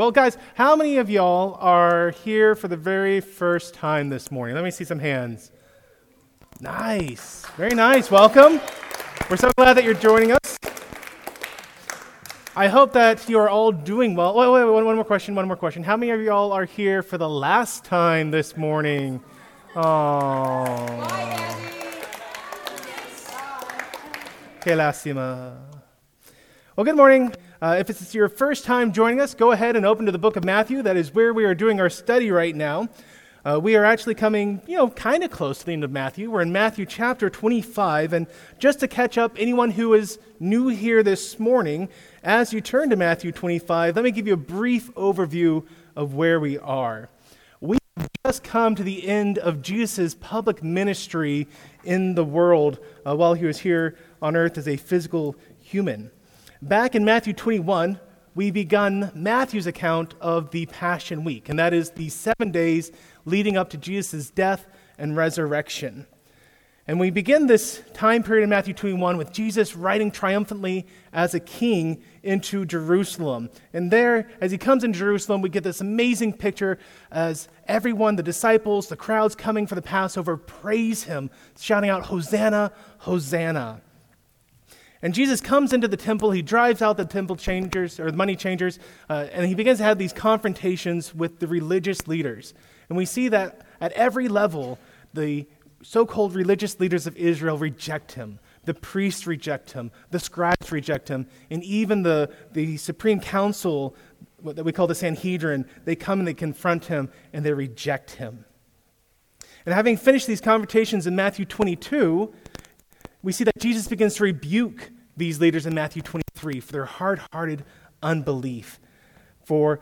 Well, guys, how many of y'all are here for the very first time this morning? Let me see some hands. Nice. Very nice. Welcome. We're so glad that you're joining us. I hope that you are all doing well. Wait, one more question. How many of y'all are here for the last time this morning? Oh. Que lástima. Well, good morning. If it's your first time joining us, go ahead and open to the book of Matthew. That is where we are doing our study right now. We are actually coming, kind of close to the end of Matthew. We're in Matthew chapter 25. And just to catch up anyone who is new here this morning, as you turn to Matthew 25, let me give you a brief overview of where we are. We have just come to the end of Jesus' public ministry in the world while he was here on earth as a physical human. Back in Matthew 21, we begun Matthew's account of the Passion Week, and that is the 7 days leading up to Jesus' death and resurrection. And we begin this time period in Matthew 21 with Jesus riding triumphantly as a king into Jerusalem. And there, as he comes into Jerusalem, we get this amazing picture as everyone, the disciples, the crowds coming for the Passover, praise him, shouting out, "Hosanna, Hosanna." And Jesus comes into the temple, he drives out the temple changers, or the money changers, and he begins to have these confrontations with the religious leaders. And we see that at every level, the so-called religious leaders of Israel reject him. The priests reject him, the scribes reject him, and even the Supreme Council, that we call the Sanhedrin, they come and they confront him, and they reject him. And having finished these confrontations in Matthew 22, we see that Jesus begins to rebuke these leaders in Matthew 23 for their hard-hearted unbelief. For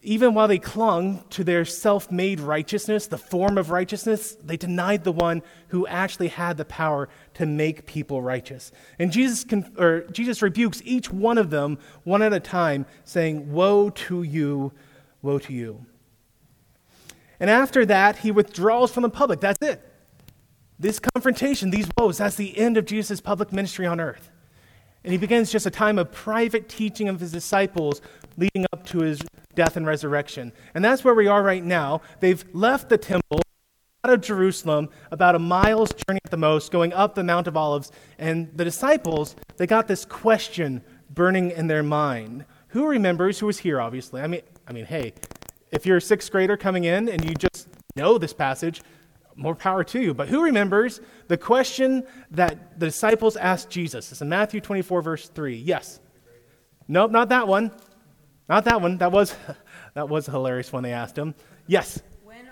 even while they clung to their self-made righteousness, the form of righteousness, they denied the one who actually had the power to make people righteous. And Jesus rebukes each one of them one at a time, saying, "Woe to you, woe to you." And after that, he withdraws from the public. That's it. This confrontation, these woes, that's the end of Jesus' public ministry on earth. And he begins just a time of private teaching of his disciples leading up to his death and resurrection. And that's where we are right now. They've left the temple out of Jerusalem, about a mile's journey at the most, going up the Mount of Olives. And the disciples, they got this question burning in their mind. Who remembers who was here, obviously? I mean, hey, if you're a sixth grader coming in and you just know this passage, more power to you. But who remembers the question that the disciples asked Jesus? It's in Matthew 24, verse 3. Yes. Nope, not that one. Not that one. That was a hilarious one they asked him. Yes. When is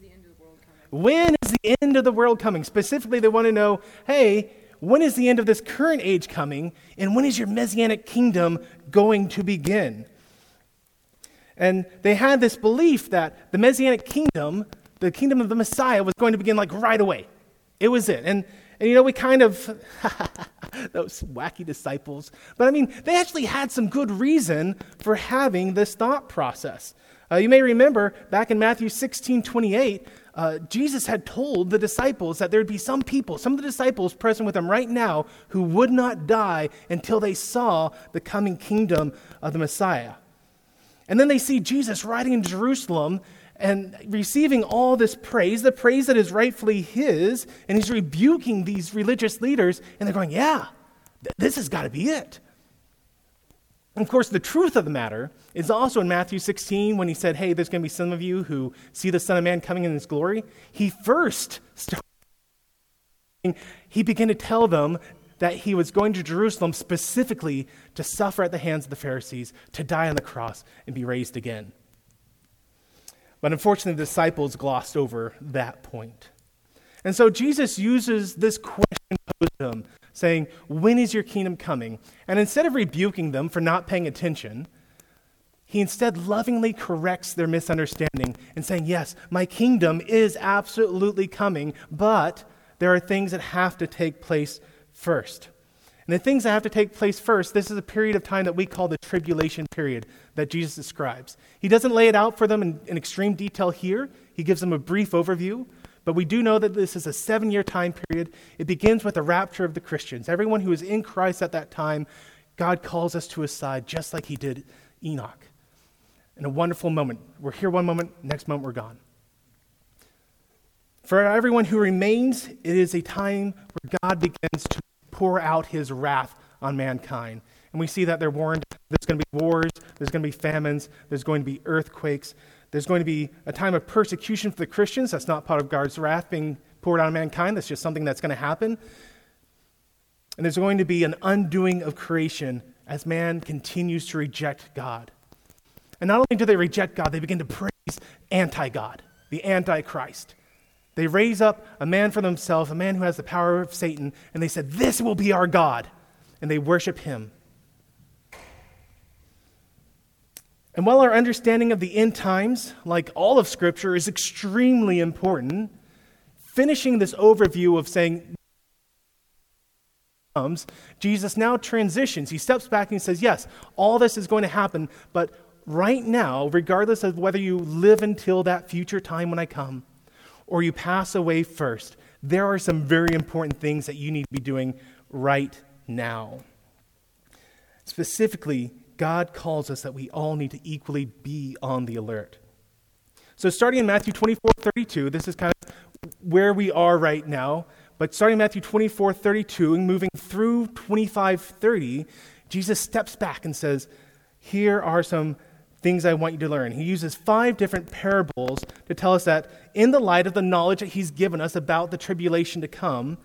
the end of the world coming? When is the end of the world coming? Specifically, they want to know, hey, when is the end of this current age coming? And when is your Messianic kingdom going to begin? And they had this belief that the Messianic kingdom, the kingdom of the Messiah, was going to begin like right away. It was it. And we kind of, those wacky disciples. But they actually had some good reason for having this thought process. You may remember back in Matthew 16:28, Jesus had told the disciples that there would be some people, some of the disciples present with him right now, who would not die until they saw the coming kingdom of the Messiah. And then they see Jesus riding in Jerusalem and receiving all this praise, the praise that is rightfully his, and he's rebuking these religious leaders, and they're going, yeah, this has got to be it. And of course, the truth of the matter is also in Matthew 16, when he said, hey, there's going to be some of you who see the Son of Man coming in his glory. He first started, he began to tell them that he was going to Jerusalem specifically to suffer at the hands of the Pharisees, to die on the cross and be raised again. But unfortunately, the disciples glossed over that point. And so Jesus uses this question posed to them, saying, when is your kingdom coming? And instead of rebuking them for not paying attention, he instead lovingly corrects their misunderstanding and saying, yes, my kingdom is absolutely coming, but there are things that have to take place first. And the things that have to take place first, this is a period of time that we call the tribulation period that Jesus describes. He doesn't lay it out for them in extreme detail here. He gives them a brief overview. But we do know that this is a 7-year time period. It begins with the rapture of the Christians. Everyone who is in Christ at that time, God calls us to his side just like he did Enoch. in a wonderful moment. We're here one moment, next moment we're gone. For everyone who remains, it is a time where God begins to pour out his wrath on mankind. And we see that they're warned there's going to be wars, there's going to be famines, there's going to be earthquakes, there's going to be a time of persecution for the Christians. That's not part of God's wrath being poured out on mankind. That's just something that's going to happen. And there's going to be an undoing of creation as man continues to reject God. And not only do they reject God, they begin to praise anti-God, the Antichrist. They raise up a man for themselves, a man who has the power of Satan, and they said, "This will be our God," and they worship him. And while our understanding of the end times, like all of Scripture, is extremely important, finishing this overview of saying, Jesus now transitions. He steps back and he says, yes, all this is going to happen, but right now, regardless of whether you live until that future time when I come or you pass away first, there are some very important things that you need to be doing right now. Specifically, God calls us that we all need to equally be on the alert. So starting in Matthew 24:32, this is kind of where we are right now. But starting in Matthew 24:32 and moving through 25:30, Jesus steps back and says, here are some things I want you to learn. He uses 5 different parables to tell us that in the light of the knowledge that he's given us about the tribulation to come,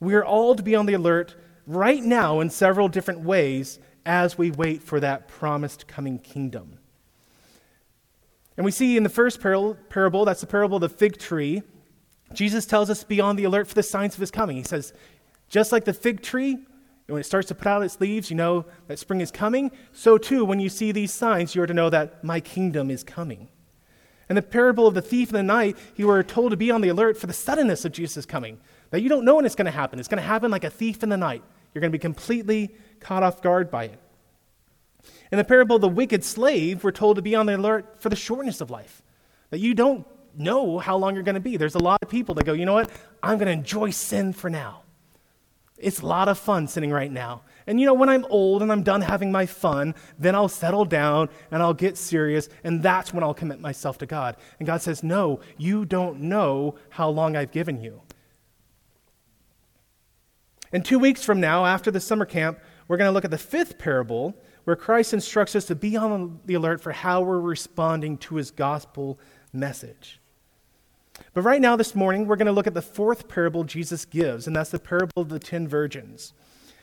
we are all to be on the alert right now in several different ways as we wait for that promised coming kingdom. And we see in the first parable, that's the parable of the fig tree, Jesus tells us to be on the alert for the signs of his coming. He says, just like the fig tree, when it starts to put out its leaves, you know that spring is coming. So too, when you see these signs, you are to know that my kingdom is coming. And the parable of the thief in the night, you are told to be on the alert for the suddenness of Jesus' coming, that you don't know when it's going to happen. It's going to happen like a thief in the night. You're going to be completely caught off guard by it. In the parable of the wicked slave, we're told to be on the alert for the shortness of life, that you don't know how long you're going to be. There's a lot of people that go, you know what? I'm going to enjoy sin for now. It's a lot of fun sinning right now. And you know, when I'm old and I'm done having my fun, then I'll settle down and I'll get serious, and that's when I'll commit myself to God. And God says, no, you don't know how long I've given you. And 2 weeks from now, after the summer camp, we're going to look at the 5th parable where Christ instructs us to be on the alert for how we're responding to his gospel message. But right now, this morning, we're going to look at the 4th parable Jesus gives, and that's the parable of the 10 virgins,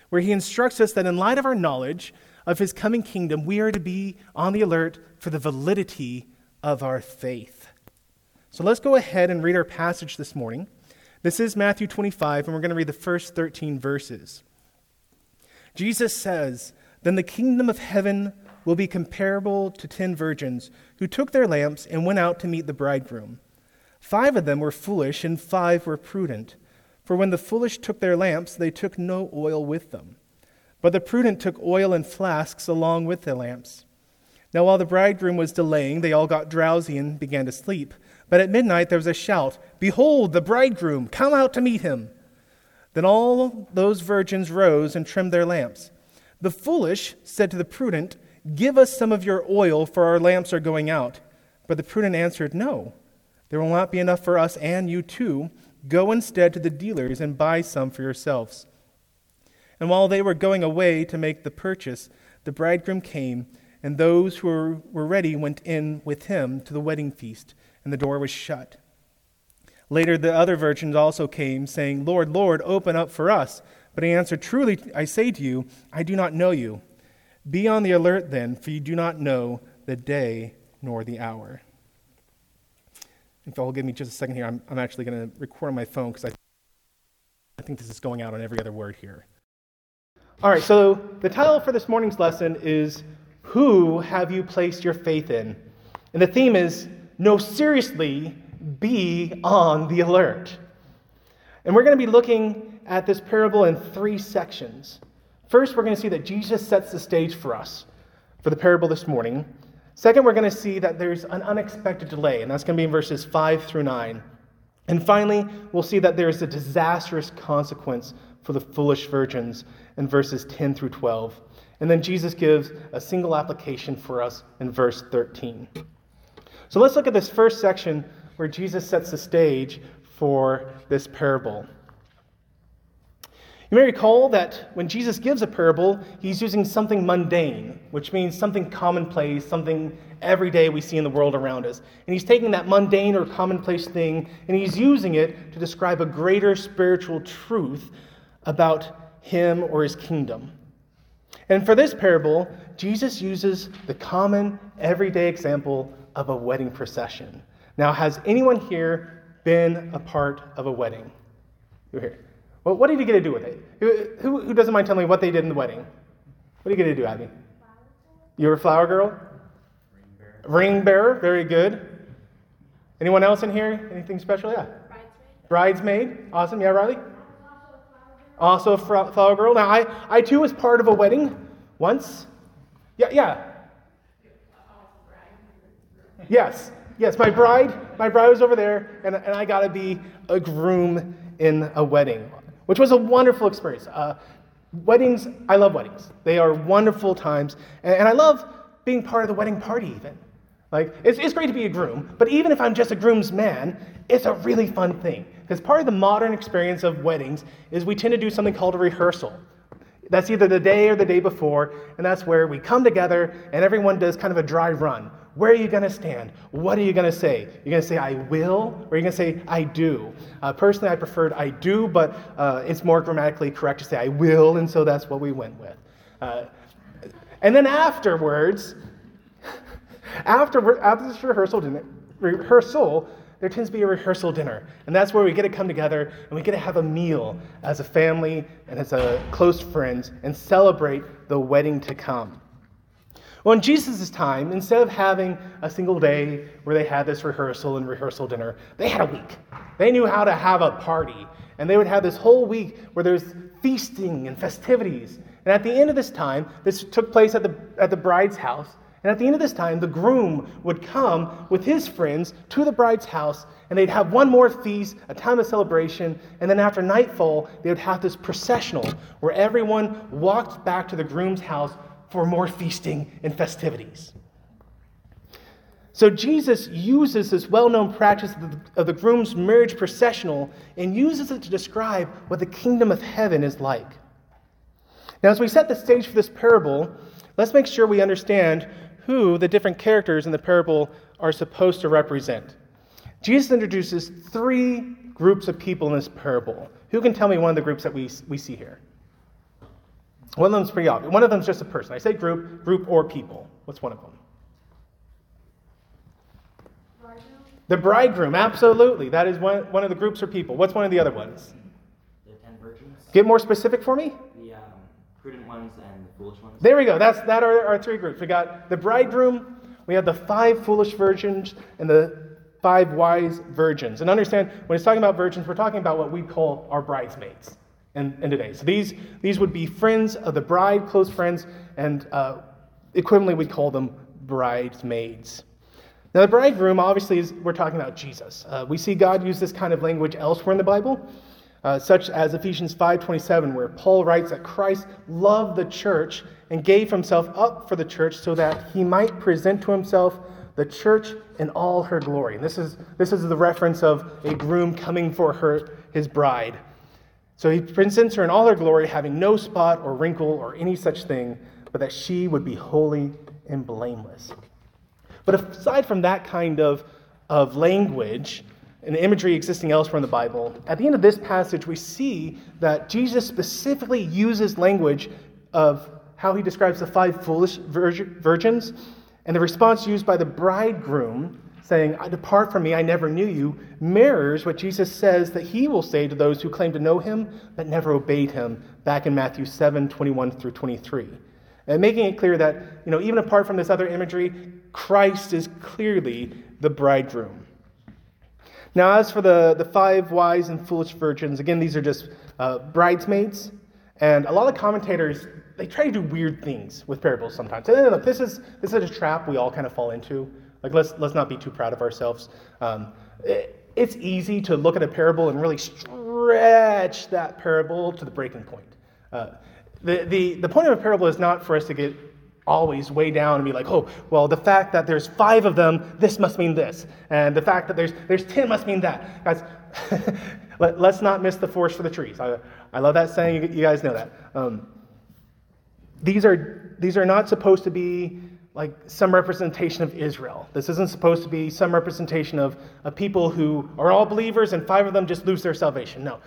where he instructs us that in light of our knowledge of his coming kingdom, we are to be on the alert for the validity of our faith. So let's go ahead and read our passage this morning. This is Matthew 25, and we're going to read the first 13 verses. Jesus says, "Then the kingdom of heaven will be comparable to 10 virgins who took their lamps and went out to meet the bridegroom. 5 of them were foolish and 5 were prudent. For when the foolish took their lamps, they took no oil with them. But the prudent took oil in flasks along with their lamps. Now while the bridegroom was delaying, they all got drowsy and began to sleep. But at midnight there was a shout, 'Behold, the bridegroom, come out to meet him!' Then all those virgins rose and trimmed their lamps. The foolish said to the prudent, 'Give us some of your oil, for our lamps are going out.' But the prudent answered, 'No, there will not be enough for us and you too. Go instead to the dealers and buy some for yourselves.' And while they were going away to make the purchase, the bridegroom came, and those who were ready went in with him to the wedding feast, and the door was shut. Later the other virgins also came, saying, 'Lord, Lord, open up for us.' But he answered, 'Truly, I say to you, I do not know you. Be on the alert then, for you do not know the day nor the hour." If y'all will give me just a second here, I'm actually going to record on my phone because I think this is going out on every other word here. All right, so the title for this morning's lesson is, "Who Have You Placed Your Faith In?" And the theme is, no, seriously, be on the alert. And we're going to be looking at this parable in 3 sections. First, we're going to see that Jesus sets the stage for us for the parable this morning. Second, we're going to see that there's an unexpected delay, and that's going to be in verses 5-9. And finally, we'll see that there's a disastrous consequence for the foolish virgins in verses 10-12. And then Jesus gives a single application for us in verse 13. So let's look at this first section where Jesus sets the stage for this parable. You may recall that when Jesus gives a parable, he's using something mundane, which means something commonplace, something everyday we see in the world around us. And he's taking that mundane or commonplace thing, and he's using it to describe a greater spiritual truth about him or his kingdom. And for this parable, Jesus uses the common, everyday example of a wedding procession. Now, has anyone here been a part of a wedding? You're here. Well, what did you get to do with it? Who doesn't mind telling me what they did in the wedding? What do you get to do, Abby? You were a flower girl? Ring bearer, very good. Anyone else in here? Anything special? Yeah. Bridesmaid. Awesome. Yeah, Riley? Also a flower girl. Now, I too was part of a wedding once. Yeah. Yes. My bride was over there, and I got to be a groom in a wedding, which was a wonderful experience. Weddings, I love weddings. They are wonderful times, and I love being part of the wedding party even. Like, it's great to be a groom, but even if I'm just a groom's man, it's a really fun thing. Because part of the modern experience of weddings is we tend to do something called a rehearsal. That's either the day or the day before, and that's where we come together and everyone does kind of a dry run. Where are you going to stand? What are you going to say? You're going to say, I will, or you're going to say, I do. Personally, I preferred I do, but it's more grammatically correct to say I will, and so that's what we went with. And then after this rehearsal, there tends to be a rehearsal dinner. And that's where we get to come together and we get to have a meal as a family and as a close friends and celebrate the wedding to come. Well, in Jesus' time, instead of having a single day where they had this rehearsal and rehearsal dinner, they had a week. They knew how to have a party. And they would have this whole week where there's feasting and festivities. And at the end of this time, this took place at the bride's house. And at the end of this time, the groom would come with his friends to the bride's house, and they'd have one more feast, a time of celebration, and then after nightfall, they would have this processional where everyone walked back to the groom's house for more feasting and festivities. So Jesus uses this well-known practice of the groom's marriage processional and uses it to describe what the kingdom of heaven is like. Now, as we set the stage for this parable, let's make sure we understand who the different characters in the parable are supposed to represent. Jesus introduces three groups of people in this parable. Who can tell me one of the groups that we see here? One of them's pretty obvious. One of them's just a person. I say group or people. What's one of them? Bridegroom. The bridegroom, absolutely. That is one of the groups or people. What's one of the other ones? The 10 virgins. Get more specific for me. The prudent ones and the foolish ones. There we go. That are our three groups. We got the bridegroom, we have the 5 foolish virgins, and the 5 wise virgins. And understand, when it's talking about virgins, we're talking about what we call our bridesmaids in today. So these would be friends of the bride, close friends, and equivalently we'd call them bridesmaids. Now the bridegroom, obviously, we're talking about Jesus. We see God use this kind of language elsewhere in the Bible. Such as Ephesians 5:27, where Paul writes that Christ loved the church and gave himself up for the church so that he might present to himself the church in all her glory. And this is the reference of a groom coming for his bride. So he presents her in all her glory, having no spot or wrinkle or any such thing, but that she would be holy and blameless. But aside from that kind of language, and the imagery existing elsewhere in the Bible, at the end of this passage, we see that Jesus specifically uses language of how he describes the 5 foolish virgins and the response used by the bridegroom saying, "Depart from me, I never knew you," mirrors what Jesus says that he will say to those who claim to know him but never obeyed him back in Matthew 7:21 through 23. And making it clear that, even apart from this other imagery, Christ is clearly the bridegroom. Now, as for the 5 wise and foolish virgins, again, these are just bridesmaids. And a lot of commentators, they try to do weird things with parables sometimes. Look, this is a trap we all kind of fall into. Like, let's not be too proud of ourselves. It's easy to look at a parable and really stretch that parable to the breaking point. The point of a parable is not for us to get always way down and be like, oh, well, the fact that there's 5 of them, this must mean this. And the fact that there's 10 must mean that. Guys, let's not miss the forest for the trees. I love that saying. You guys know that. These are not supposed to be like some representation of Israel. This isn't supposed to be some representation of people who are all believers and 5 of them just lose their salvation. No.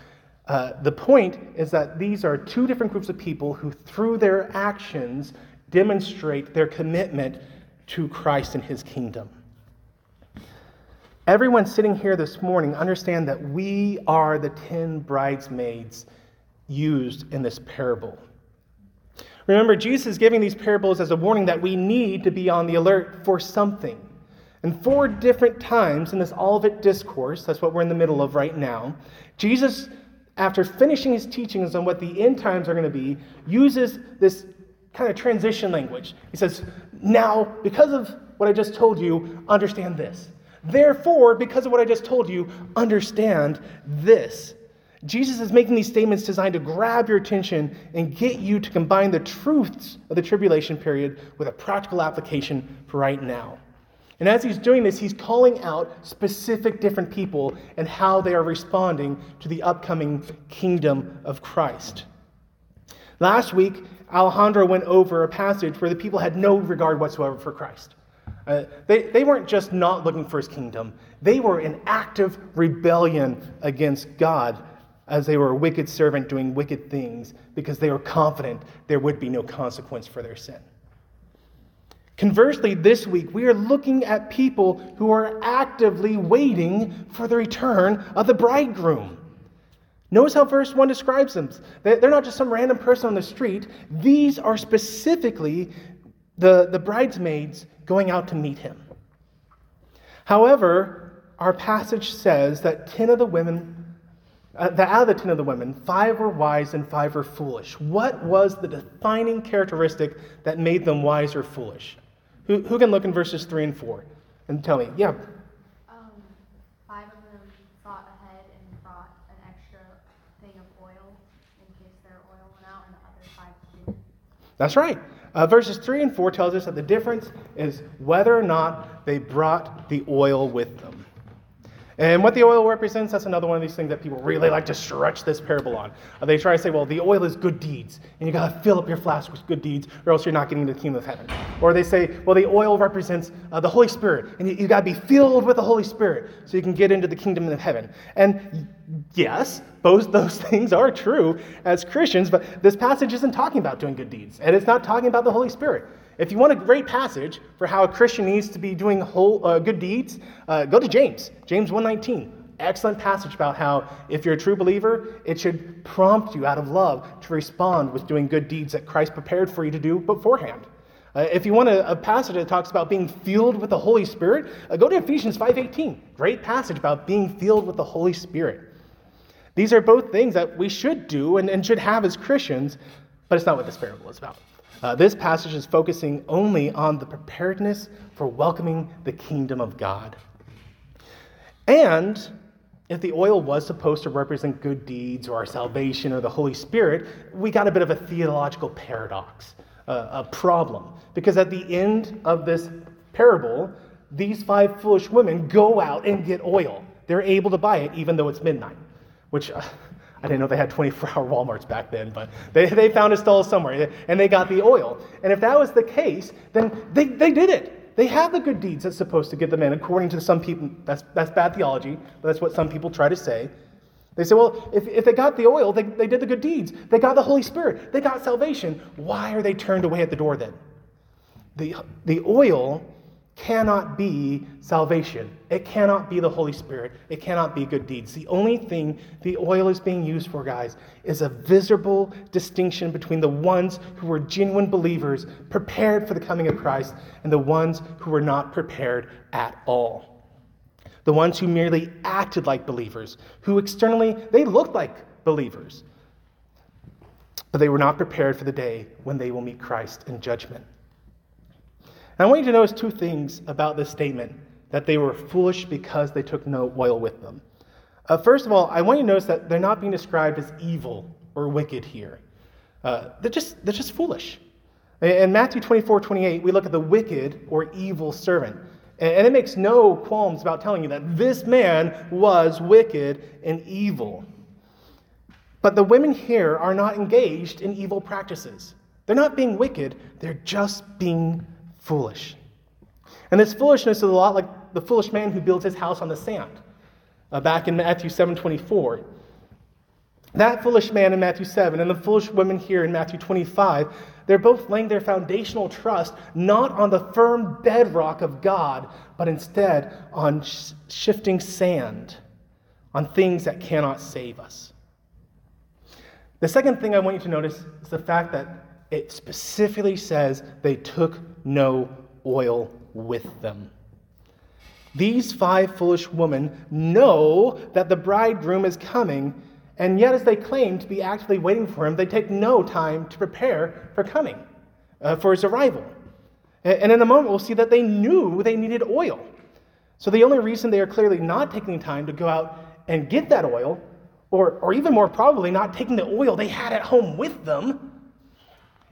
The point is that these are 2 different groups of people who, through their actions, demonstrate their commitment to Christ and his kingdom. Everyone sitting here this morning, understand that we are the 10 bridesmaids used in this parable. Remember, Jesus is giving these parables as a warning that we need to be on the alert for something. And 4 different times in this Olivet discourse, that's what we're in the middle of right now, Jesus, after finishing his teachings on what the end times are going to be, uses this kind of transition language. He says, now, because of what I just told you, understand this. Therefore, because of what I just told you, understand this. Jesus is making these statements designed to grab your attention and get you to combine the truths of the tribulation period with a practical application for right now. And as he's doing this, he's calling out specific different people and how they are responding to the upcoming kingdom of Christ. Last week, Alejandro went over a passage where the people had no regard whatsoever for Christ. They weren't just not looking for his kingdom. They were in active rebellion against God as they were a wicked servant doing wicked things because they were confident there would be no consequence for their sin. Conversely, this week, we are looking at people who are actively waiting for the return of the bridegroom. Notice how verse 1 describes them. They're not just some random person on the street. These are specifically the bridesmaids going out to meet him. However, our passage says that out of the 10 of the women, 5 were wise and 5 were foolish. What was the defining characteristic that made them wise or foolish? Who can look in verses 3 and 4 and tell me? Yeah. 5 of them thought ahead and brought an extra thing of oil in case their oil went out, and the other 5 didn't. That's right. Verses 3 and 4 tells us that the difference is whether or not they brought the oil with them. And what the oil represents, that's another one of these things that people really like to stretch this parable on. They try to say, well, the oil is good deeds, and you got to fill up your flask with good deeds, or else you're not getting into the kingdom of heaven. Or they say, well, the oil represents the Holy Spirit, and you got to be filled with the Holy Spirit so you can get into the kingdom of heaven. And yes, both those things are true as Christians, but this passage isn't talking about doing good deeds, and it's not talking about the Holy Spirit. If you want a great passage for how a Christian needs to be doing good deeds, go to James. James 1:19. Excellent passage about how if you're a true believer, it should prompt you out of love to respond with doing good deeds that Christ prepared for you to do beforehand. If you want a passage that talks about being filled with the Holy Spirit, go to Ephesians 5:18. Great passage about being filled with the Holy Spirit. These are both things that we should do and should have as Christians, but it's not what this parable is about. This passage is focusing only on the preparedness for welcoming the kingdom of God. And if the oil was supposed to represent good deeds or our salvation or the Holy Spirit, we got a bit of a theological paradox, a problem. Because at the end of this parable, these 5 foolish women go out and get oil. They're able to buy it even though it's midnight, which... I didn't know they had 24-hour Walmarts back then, but they found a stall somewhere, and they got the oil. And if that was the case, then they did it. They have the good deeds that's supposed to get them in, according to some people. That's bad theology, but that's what some people try to say. They say, well, if they got the oil, they did the good deeds. They got the Holy Spirit. They got salvation. Why are they turned away at the door then? The oil cannot be salvation. It cannot be the Holy Spirit. It cannot be good deeds. The only thing the oil is being used for, guys, is a visible distinction between the ones who were genuine believers prepared for the coming of Christ and the ones who were not prepared at all. The ones who merely acted like believers, who externally, they looked like believers, but they were not prepared for the day when they will meet Christ in judgment. And I want you to notice 2 things about this statement, that they were foolish because they took no oil with them. First of all, I want you to notice that they're not being described as evil or wicked here. They're just foolish. In Matthew 24:28, we look at the wicked or evil servant. And it makes no qualms about telling you that this man was wicked and evil. But the women here are not engaged in evil practices. They're not being wicked. They're just being foolish. And this foolishness is a lot like the foolish man who builds his house on the sand. Back in Matthew 7:24. That foolish man in Matthew 7 and the foolish women here in Matthew 25, they're both laying their foundational trust not on the firm bedrock of God, but instead on shifting sand, on things that cannot save us. The second thing I want you to notice is the fact that it specifically says they took no oil with them. These five foolish women know that the bridegroom is coming, and yet as they claim to be actively waiting for him, they take no time to prepare for coming, for his arrival. And in a moment, we'll see that they knew they needed oil. So the only reason they are clearly not taking time to go out and get that oil, or even more probably not taking the oil they had at home with them,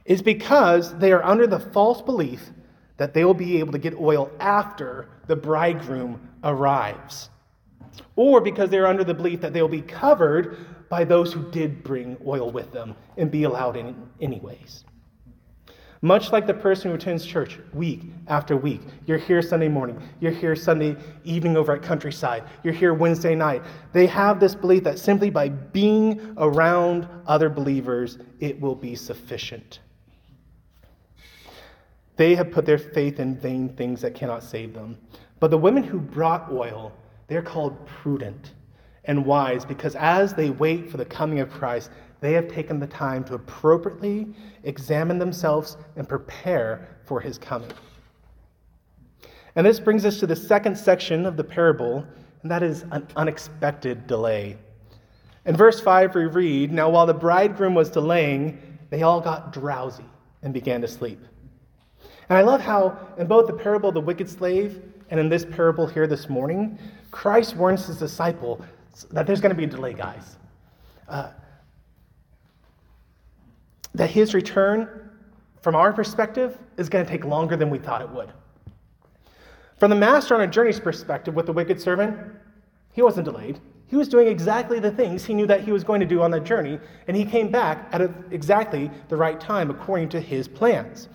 is because they are under the false belief that they will be able to get oil after the bridegroom arrives, or because they're under the belief that they'll be covered by those who did bring oil with them and be allowed in anyways. Much like the person who attends church week after week, you're here Sunday morning, you're here Sunday evening over at Countryside, you're here Wednesday night, they have this belief that simply by being around other believers, it will be sufficient. They have put their faith in vain things that cannot save them. But the women who brought oil, they're called prudent and wise because as they wait for the coming of Christ, they have taken the time to appropriately examine themselves and prepare for his coming. And this brings us to the second section of the parable, and that is an unexpected delay. In verse 5, we read, "Now while the bridegroom was delaying, they all got drowsy and began to sleep." And I love how in both the parable of the wicked slave and in this parable here this morning, Christ warns his disciple that there's going to be a delay, guys. That his return, from our perspective, is going to take longer than we thought it would. From the master on a journey's perspective with the wicked servant, he wasn't delayed. He was doing exactly the things he knew that he was going to do on that journey, and he came back at exactly the right time according to his plans.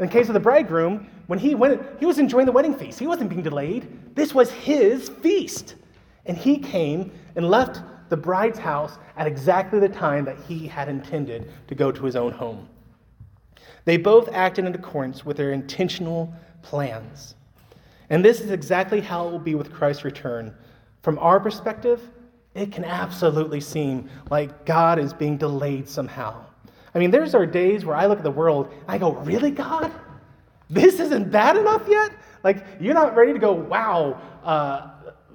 In the case of the bridegroom, when he went, he was enjoying the wedding feast. He wasn't being delayed. This was his feast. And he came and left the bride's house at exactly the time that he had intended to go to his own home. They both acted in accordance with their intentional plans. And this is exactly how it will be with Christ's return. From our perspective, it can absolutely seem like God is being delayed somehow. I mean, there's our days where I look at the world and I go, really, God? This isn't bad enough yet? Like, you're not ready to go, wow,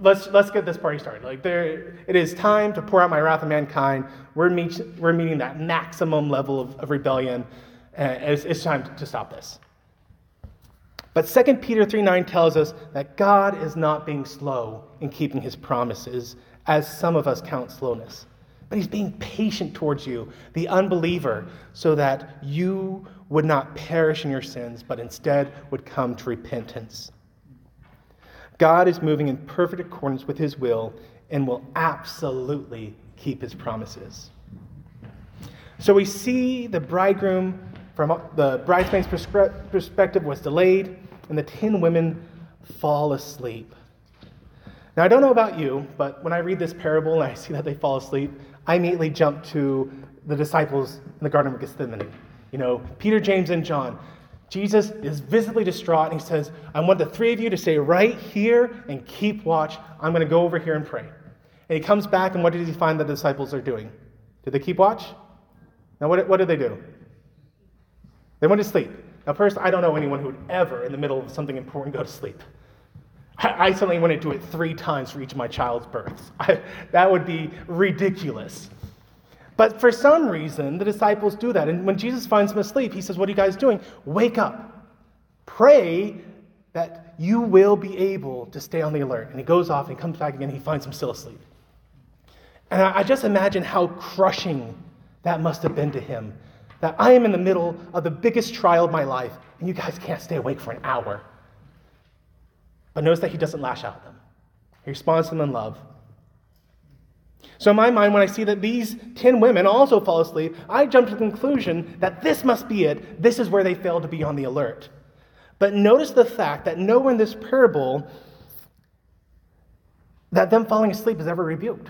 let's get this party started. Like, it is time to pour out my wrath on mankind. We're meeting that maximum level of rebellion. It's time to stop this. But 2 Peter 3:9 tells us that God is not being slow in keeping his promises, as some of us count slowness. But he's being patient towards you, the unbeliever, so that you would not perish in your sins, but instead would come to repentance. God is moving in perfect accordance with his will and will absolutely keep his promises. So we see the bridegroom from the bridesmaid's perspective was delayed, and the 10 women fall asleep. Now, I don't know about you, but when I read this parable and I see that they fall asleep, I immediately jump to the disciples in the Garden of Gethsemane. You know, Peter, James, and John. Jesus is visibly distraught, and he says, I want the three of you to stay right here and keep watch. I'm going to go over here and pray. And he comes back, and what did he find the disciples are doing? Did they keep watch? Now, what did they do? They went to sleep. Now, personally, I don't know anyone who would ever, in the middle of something important, go to sleep. I suddenly want to do it 3 times for each of my child's births. That would be ridiculous. But for some reason, the disciples do that. And when Jesus finds them asleep, he says, what are you guys doing? Wake up. Pray that you will be able to stay on the alert. And he goes off and comes back again. And he finds them still asleep. And I just imagine how crushing that must have been to him that I am in the middle of the biggest trial of my life, and you guys can't stay awake for an hour. But notice that he doesn't lash out at them. He responds to them in love. So in my mind, when I see that these 10 women also fall asleep, I jump to the conclusion that this must be it. This is where they failed to be on the alert. But notice the fact that nowhere in this parable that them falling asleep is ever rebuked.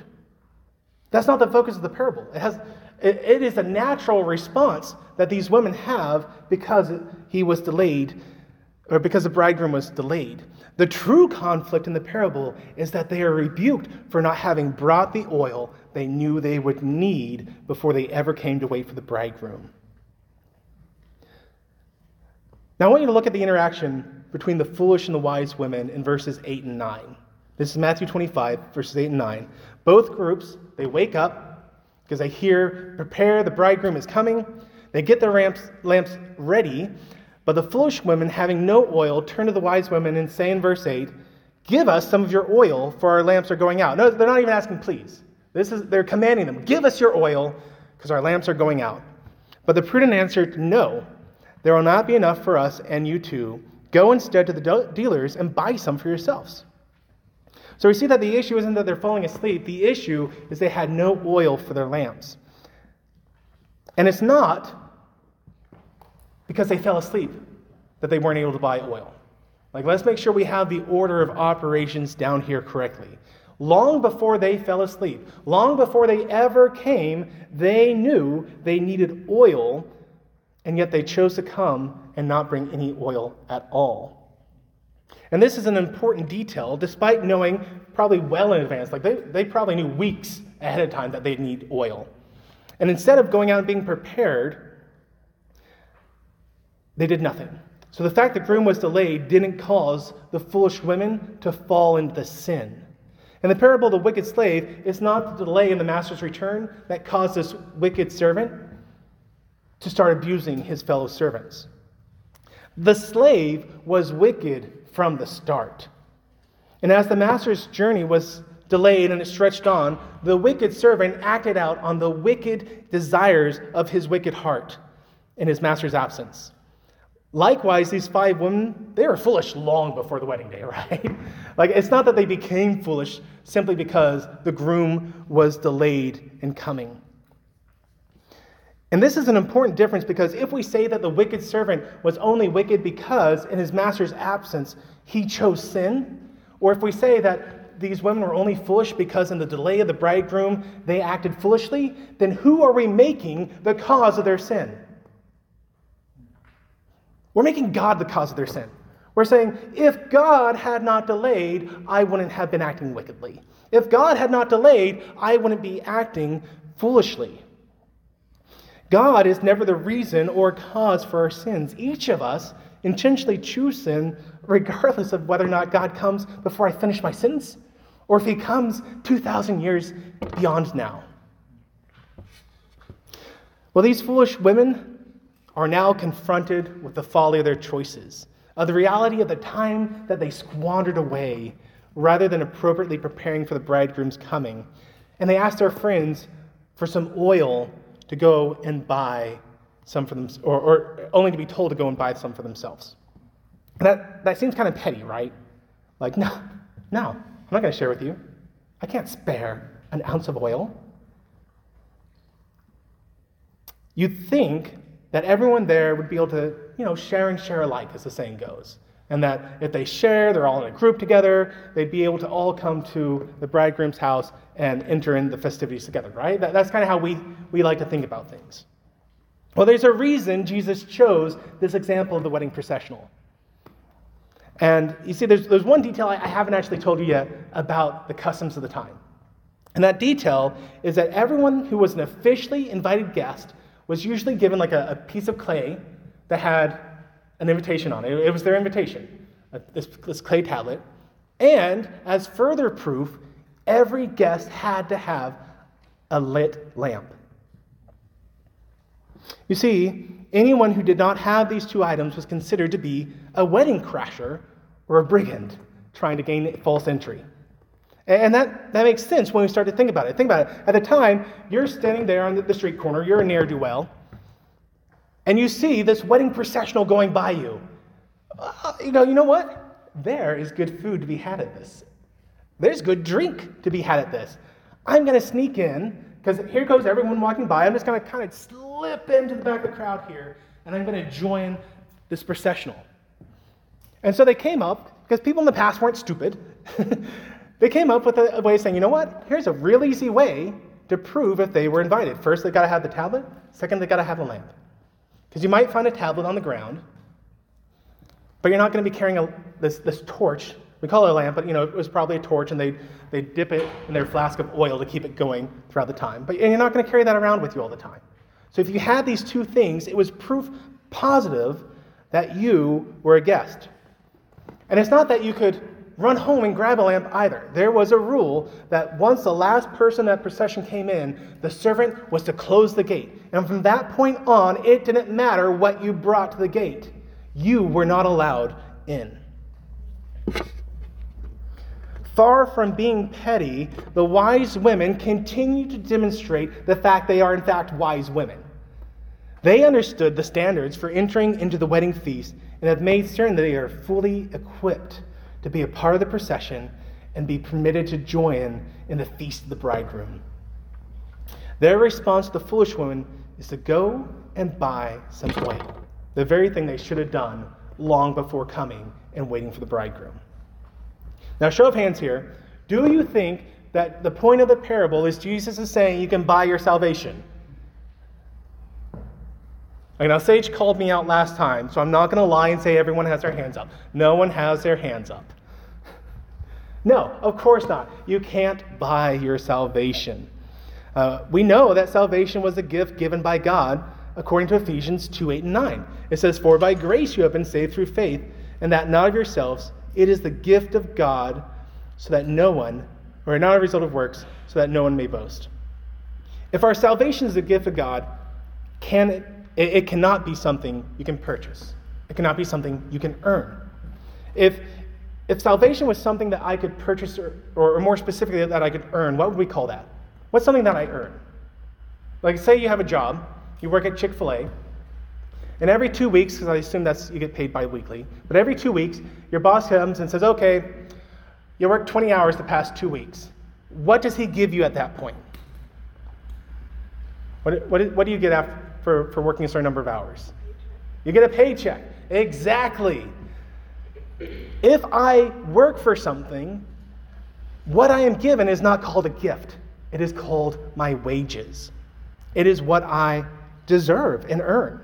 That's not the focus of the parable. It is a natural response that these women have because he was delayed, or because the bridegroom was delayed. The true conflict in the parable is that they are rebuked for not having brought the oil they knew they would need before they ever came to wait for the bridegroom. Now I want you to look at the interaction between the foolish and the wise women in verses 8 and 9. This is Matthew 25, verses 8 and 9. Both groups, they wake up because they hear, prepare, the bridegroom is coming. They get their lamps ready. But the foolish women, having no oil, turn to the wise women and say in verse 8, give us some of your oil, for our lamps are going out. No, they're not even asking, please. They're commanding them, give us your oil, because our lamps are going out. But the prudent answered, no, there will not be enough for us and you too. Go instead to the dealers and buy some for yourselves. So we see that the issue isn't that they're falling asleep. The issue is they had no oil for their lamps. And it's not because they fell asleep that they weren't able to buy oil. Let's make sure we have the order of operations down here correctly. Long before they fell asleep, long before they ever came, they knew they needed oil, and yet they chose to come and not bring any oil at all. And this is an important detail, despite knowing probably well in advance, they probably knew weeks ahead of time that they'd need oil. And instead of going out and being prepared, they did nothing. So the fact that groom was delayed didn't cause the foolish women to fall into sin. In the parable of the wicked slave, it's not the delay in the master's return that caused this wicked servant to start abusing his fellow servants. The slave was wicked from the start. And as the master's journey was delayed and it stretched on, the wicked servant acted out on the wicked desires of his wicked heart in his master's absence. Likewise, these 5 women, they were foolish long before the wedding day, right? It's not that they became foolish simply because the groom was delayed in coming. And this is an important difference, because if we say that the wicked servant was only wicked because in his master's absence he chose sin, or if we say that these women were only foolish because in the delay of the bridegroom they acted foolishly, then who are we making the cause of their sin? We're making God the cause of their sin. We're saying, if God had not delayed, I wouldn't have been acting wickedly. If God had not delayed, I wouldn't be acting foolishly. God is never the reason or cause for our sins. Each of us intentionally choose sin regardless of whether or not God comes before I finish my sentence, or if he comes 2,000 years beyond now. Well, these foolish women are now confronted with the folly of their choices, of the reality of the time that they squandered away rather than appropriately preparing for the bridegroom's coming. And they asked their friends for some oil to go and buy some for them, or only to be told to go and buy some for themselves. And that seems kind of petty, right? No, I'm not going to share with you. I can't spare an ounce of oil. You'd think that everyone there would be able to, share and share alike, as the saying goes. And that if they share, they're all in a group together, they'd be able to all come to the bridegroom's house and enter in the festivities together, right? That's kind of how we like to think about things. Well, there's a reason Jesus chose this example of the wedding processional. And you see, there's one detail I haven't actually told you yet about the customs of the time. And that detail is that everyone who was an officially invited guest was usually given a piece of clay that had an invitation on it. It was their invitation, this clay tablet. And as further proof, every guest had to have a lit lamp. You see, anyone who did not have these two items was considered to be a wedding crasher or a brigand trying to gain false entry. And that makes sense when we start to think about it. At the time, you're standing there on the street corner, you're a ne'er-do-well, and you see this wedding processional going by you, you know what? There is good food to be had at this. There's good drink to be had at this. I'm going to sneak in, because here goes everyone walking by. I'm just going to kind of slip into the back of the crowd here, and I'm going to join this processional. And so they came up, because people in the past weren't stupid. They came up with a way of saying, you know what? Here's a real easy way to prove if they were invited. First, they've got to have the tablet. Second, they've got to have a lamp. Because you might find a tablet on the ground, but you're not going to be carrying this torch. We call it a lamp, but it was probably a torch, and they dip it in their flask of oil to keep it going throughout the time. And you're not going to carry that around with you all the time. So if you had these two things, it was proof positive that you were a guest. And it's not that you could run home and grab a lamp either. There was a rule that once the last person in that procession came in, the servant was to close the gate. And from that point on, it didn't matter what you brought to the gate. You were not allowed in. Far from being petty, the wise women continue to demonstrate the fact they are in fact wise women. They understood the standards for entering into the wedding feast and have made certain that they are fully equipped to be a part of the procession and be permitted to join in the feast of the bridegroom. Their response to the foolish woman is to go and buy some oil, the very thing they should have done long before coming and waiting for the bridegroom. Now, show of hands here. Do you think that the point of the parable is Jesus is saying you can buy your salvation? Okay, now, Sage called me out last time, so I'm not going to lie and say everyone has their hands up. No one has their hands up. No, of course not. You can't buy your salvation. We know that salvation was a gift given by God, according to Ephesians 2:8 and 9. It says, "For by grace you have been saved through faith, and that not of yourselves. It is the gift of God, so that no one, or not a result of works, so that no one may boast." If our salvation is a gift of God, it cannot be something you can purchase. It cannot be something you can earn. If salvation was something that I could purchase, or more specifically that I could earn, what would we call that? What's something that I earn? Like, say you have a job, you work at Chick-fil-A, and every 2 weeks, because I assume you get paid bi-weekly, but every 2 weeks, your boss comes and says, okay, you worked 20 hours the past 2 weeks. What does he give you at that point? What do you get for working a certain number of hours? You get a paycheck. Exactly. If I work for something, what I am given is not called a gift. It is called my wages. It is what I deserve and earn.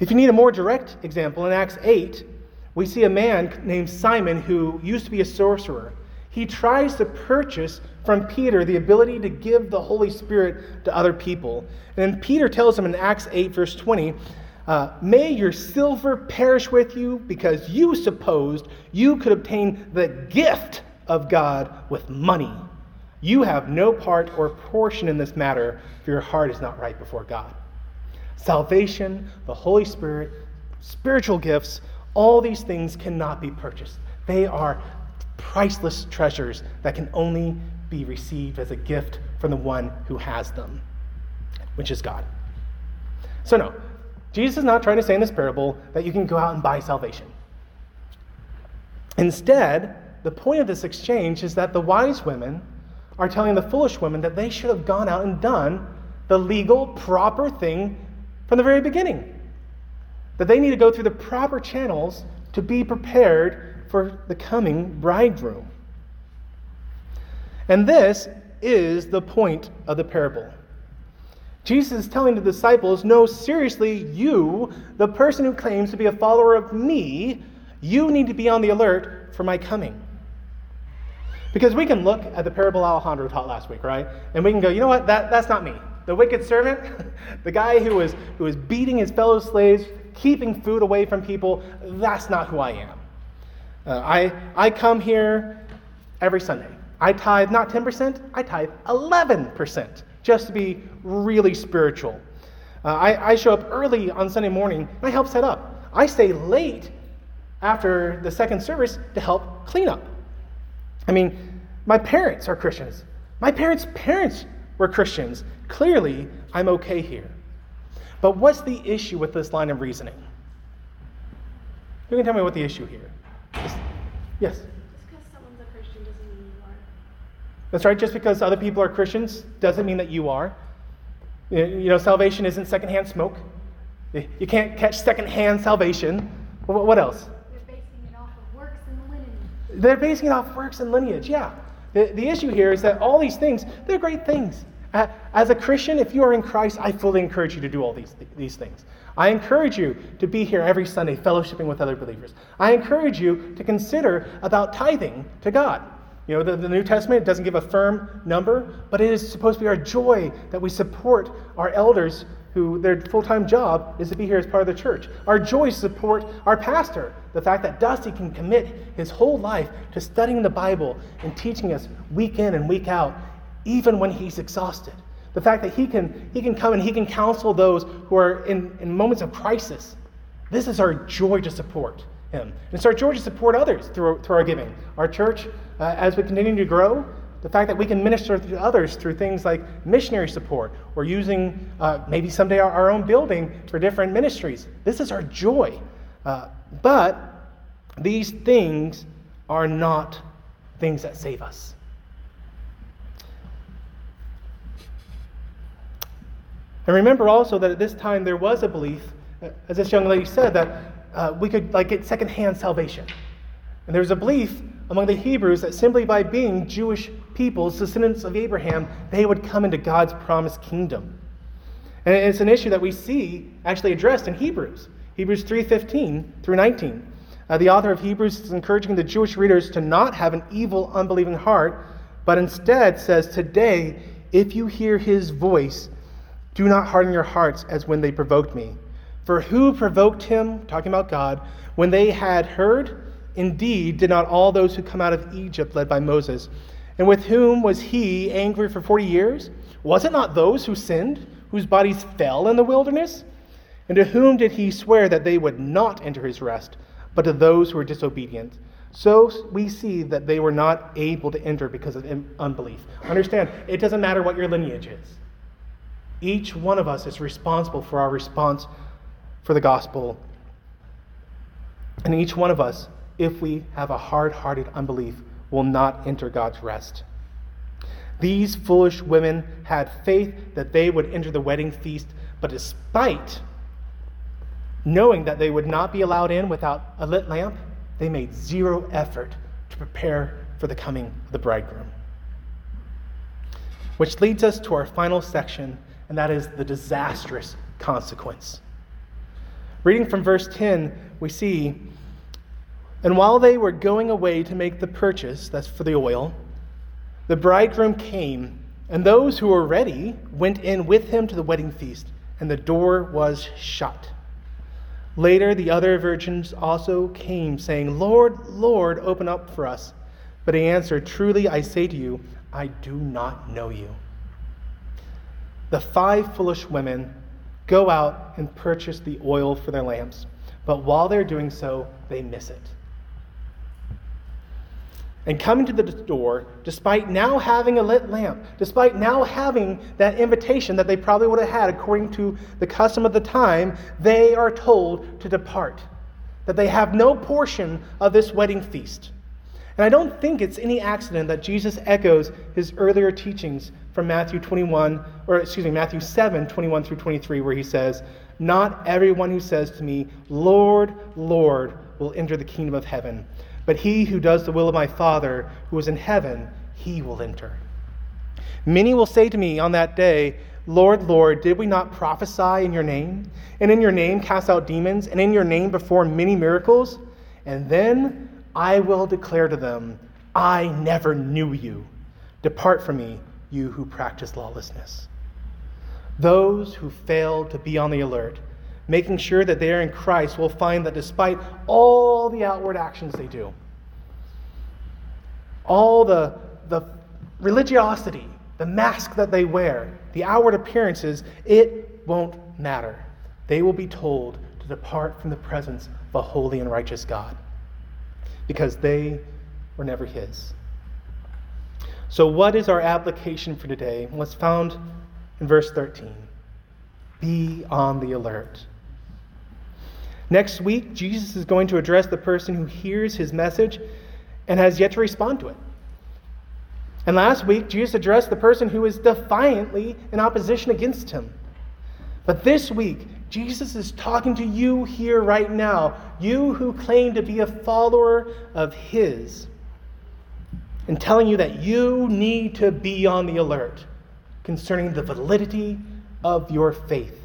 If you need a more direct example, in Acts 8, we see a man named Simon who used to be a sorcerer. He tries to purchase from Peter the ability to give the Holy Spirit to other people. And then Peter tells him in Acts 8, verse 20, "May your silver perish with you, because you supposed you could obtain the gift of God with money. You have no part or portion in this matter, for your heart is not right before God." Salvation, the Holy Spirit, spiritual gifts, all these things cannot be purchased. They are priceless treasures that can only be received as a gift from the one who has them, which is God. So no, Jesus is not trying to say in this parable that you can go out and buy salvation. Instead, the point of this exchange is that the wise women are telling the foolish women that they should have gone out and done the legal, proper thing from the very beginning. That they need to go through the proper channels to be prepared for the coming bridegroom. And this is the point of the parable. Jesus is telling the disciples, no, seriously, you, the person who claims to be a follower of me, you need to be on the alert for my coming. Because we can look at the parable Alejandro taught last week, right? And we can go, you know what, that's not me. The wicked servant, the guy who was beating his fellow slaves, keeping food away from people, that's not who I am. I come here every Sunday. I tithe not 10%, I tithe 11%, just to be really spiritual. I show up early on Sunday morning, and I help set up. I stay late after the second service to help clean up. I mean, my parents are Christians. My parents' parents were Christians. Clearly, I'm okay here. But what's the issue with this line of reasoning? Who can tell me what the issue here is? Yes? Just because someone's a Christian doesn't mean you are. That's right. Just because other people are Christians doesn't mean that you are. You know, salvation isn't secondhand smoke. You can't catch secondhand salvation. What else? They're basing it off of works and lineage. They're basing it off of works and lineage, yeah. The issue here is that all these things, they're great things. As a Christian, if you are in Christ, I fully encourage you to do all these things. I encourage you to be here every Sunday, fellowshipping with other believers. I encourage you to consider about tithing to God. You know, the New Testament doesn't give a firm number, but it is supposed to be our joy that we support our elders who their full-time job is to be here as part of the church. Our joy is to support our pastor. The fact that Dusty can commit his whole life to studying the Bible and teaching us week in and week out, even when he's exhausted. The fact that he can come and he can counsel those who are in moments of crisis. This is our joy to support him. And it's our joy to support others through our giving. Our church, as we continue to grow, the fact that we can minister to others through things like missionary support or using maybe someday our own building for different ministries. This is our joy. But these things are not things that save us. And remember also that at this time there was a belief, as this young lady said, that we could get secondhand salvation. And there was a belief among the Hebrews that simply by being Jewish people, descendants of Abraham, they would come into God's promised kingdom. And it's an issue that we see actually addressed in Hebrews. Hebrews 3:15 through 19. The author of Hebrews is encouraging the Jewish readers to not have an evil, unbelieving heart, but instead says, "Today, if you hear his voice, do not harden your hearts as when they provoked me. For who provoked him," talking about God, "when they had heard? Indeed, did not all those who come out of Egypt led by Moses? And with whom was he angry for 40 years? Was it not those who sinned, whose bodies fell in the wilderness? And to whom did he swear that they would not enter his rest, but to those who were disobedient? So we see that they were not able to enter because of unbelief." Understand, it doesn't matter what your lineage is. Each one of us is responsible for our response for the gospel. And each one of us, if we have a hard-hearted unbelief, will not enter God's rest. These foolish women had faith that they would enter the wedding feast, but despite knowing that they would not be allowed in without a lit lamp, they made zero effort to prepare for the coming of the bridegroom. Which leads us to our final section, and that is the disastrous consequence. Reading from verse 10, we see, "And while they were going away to make the purchase," that's for the oil, "the bridegroom came, and those who were ready went in with him to the wedding feast, and the door was shut. Later the other virgins also came, saying, 'Lord, Lord, open up for us.' But he answered, 'Truly I say to you, I do not know you.'" The 5 foolish women go out and purchase the oil for their lamps, but while they're doing so, they miss it. And coming to the door, despite now having a lit lamp, despite now having that invitation that they probably would have had according to the custom of the time, they are told to depart, that they have no portion of this wedding feast. And I don't think it's any accident that Jesus echoes his earlier teachings from Matthew 7:21 through 23, where he says, "Not everyone who says to me, 'Lord, Lord,' will enter the kingdom of heaven, but he who does the will of my Father who is in heaven, he will enter. Many will say to me on that day, 'Lord, Lord, did we not prophesy in your name? And in your name cast out demons? And in your name perform many miracles?' And then I will declare to them, 'I never knew you. Depart from me, you who practice lawlessness.'" Those who fail to be on the alert, making sure that they are in Christ, will find that despite all the outward actions they do, all the religiosity, the mask that they wear, the outward appearances, it won't matter. They will be told to depart from the presence of a holy and righteous God, because they were never his. So what is our application for today? What's found in verse 13? Be on the alert. Next week, Jesus is going to address the person who hears his message and has yet to respond to it. And last week, Jesus addressed the person who is defiantly in opposition against him. But this week, Jesus is talking to you here right now, you who claim to be a follower of his, and telling you that you need to be on the alert concerning the validity of your faith.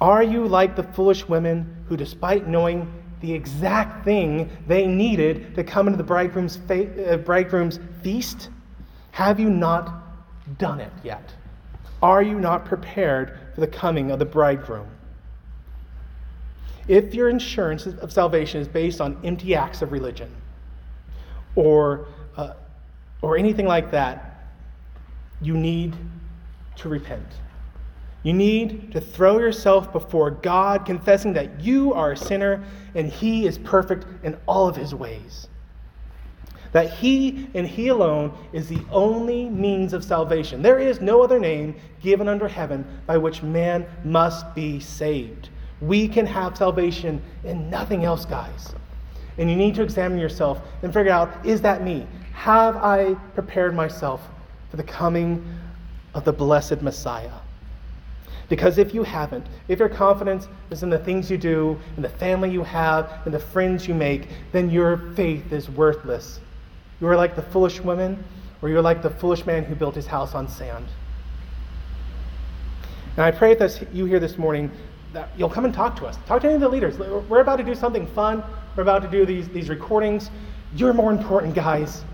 Are you like the foolish women who, despite knowing the exact thing they needed to come into the bridegroom's feast, have you not done it yet? Are you not prepared for the coming of the bridegroom? If your insurance of salvation is based on empty acts of religion or anything like that, you need to repent. You need to throw yourself before God, confessing that you are a sinner and he is perfect in all of his ways. That he and he alone is the only means of salvation. There is no other name given under heaven by which man must be saved. We can have salvation in nothing else, guys. And you need to examine yourself and figure out, is that me? Have I prepared myself for the coming of the blessed Messiah? Because if you haven't, if your confidence is in the things you do, in the family you have, and the friends you make, then your faith is worthless. You are like the foolish woman, or you are like the foolish man who built his house on sand. And I pray that you here this morning, that you'll come and talk to us. Talk to any of the leaders. We're about to do something fun. We're about to do these recordings. You're more important, guys.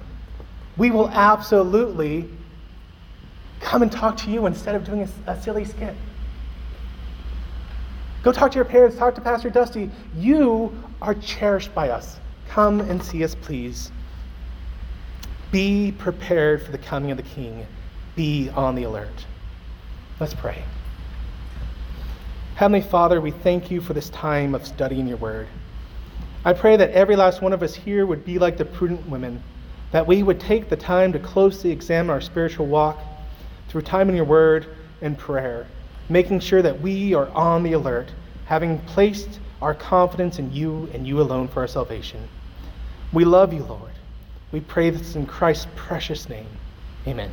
We will absolutely come and talk to you instead of doing a silly skit. Go talk to your parents, talk to Pastor Dusty. You are cherished by us. Come and see us, please. Be prepared for the coming of the King. Be on the alert. Let's pray. Heavenly Father, we thank you for this time of studying your word. I pray that every last one of us here would be like the prudent women, that we would take the time to closely examine our spiritual walk through time in your word and prayer, making sure that we are on the alert, having placed our confidence in you and you alone for our salvation. We love you, Lord. We pray this in Christ's precious name. Amen.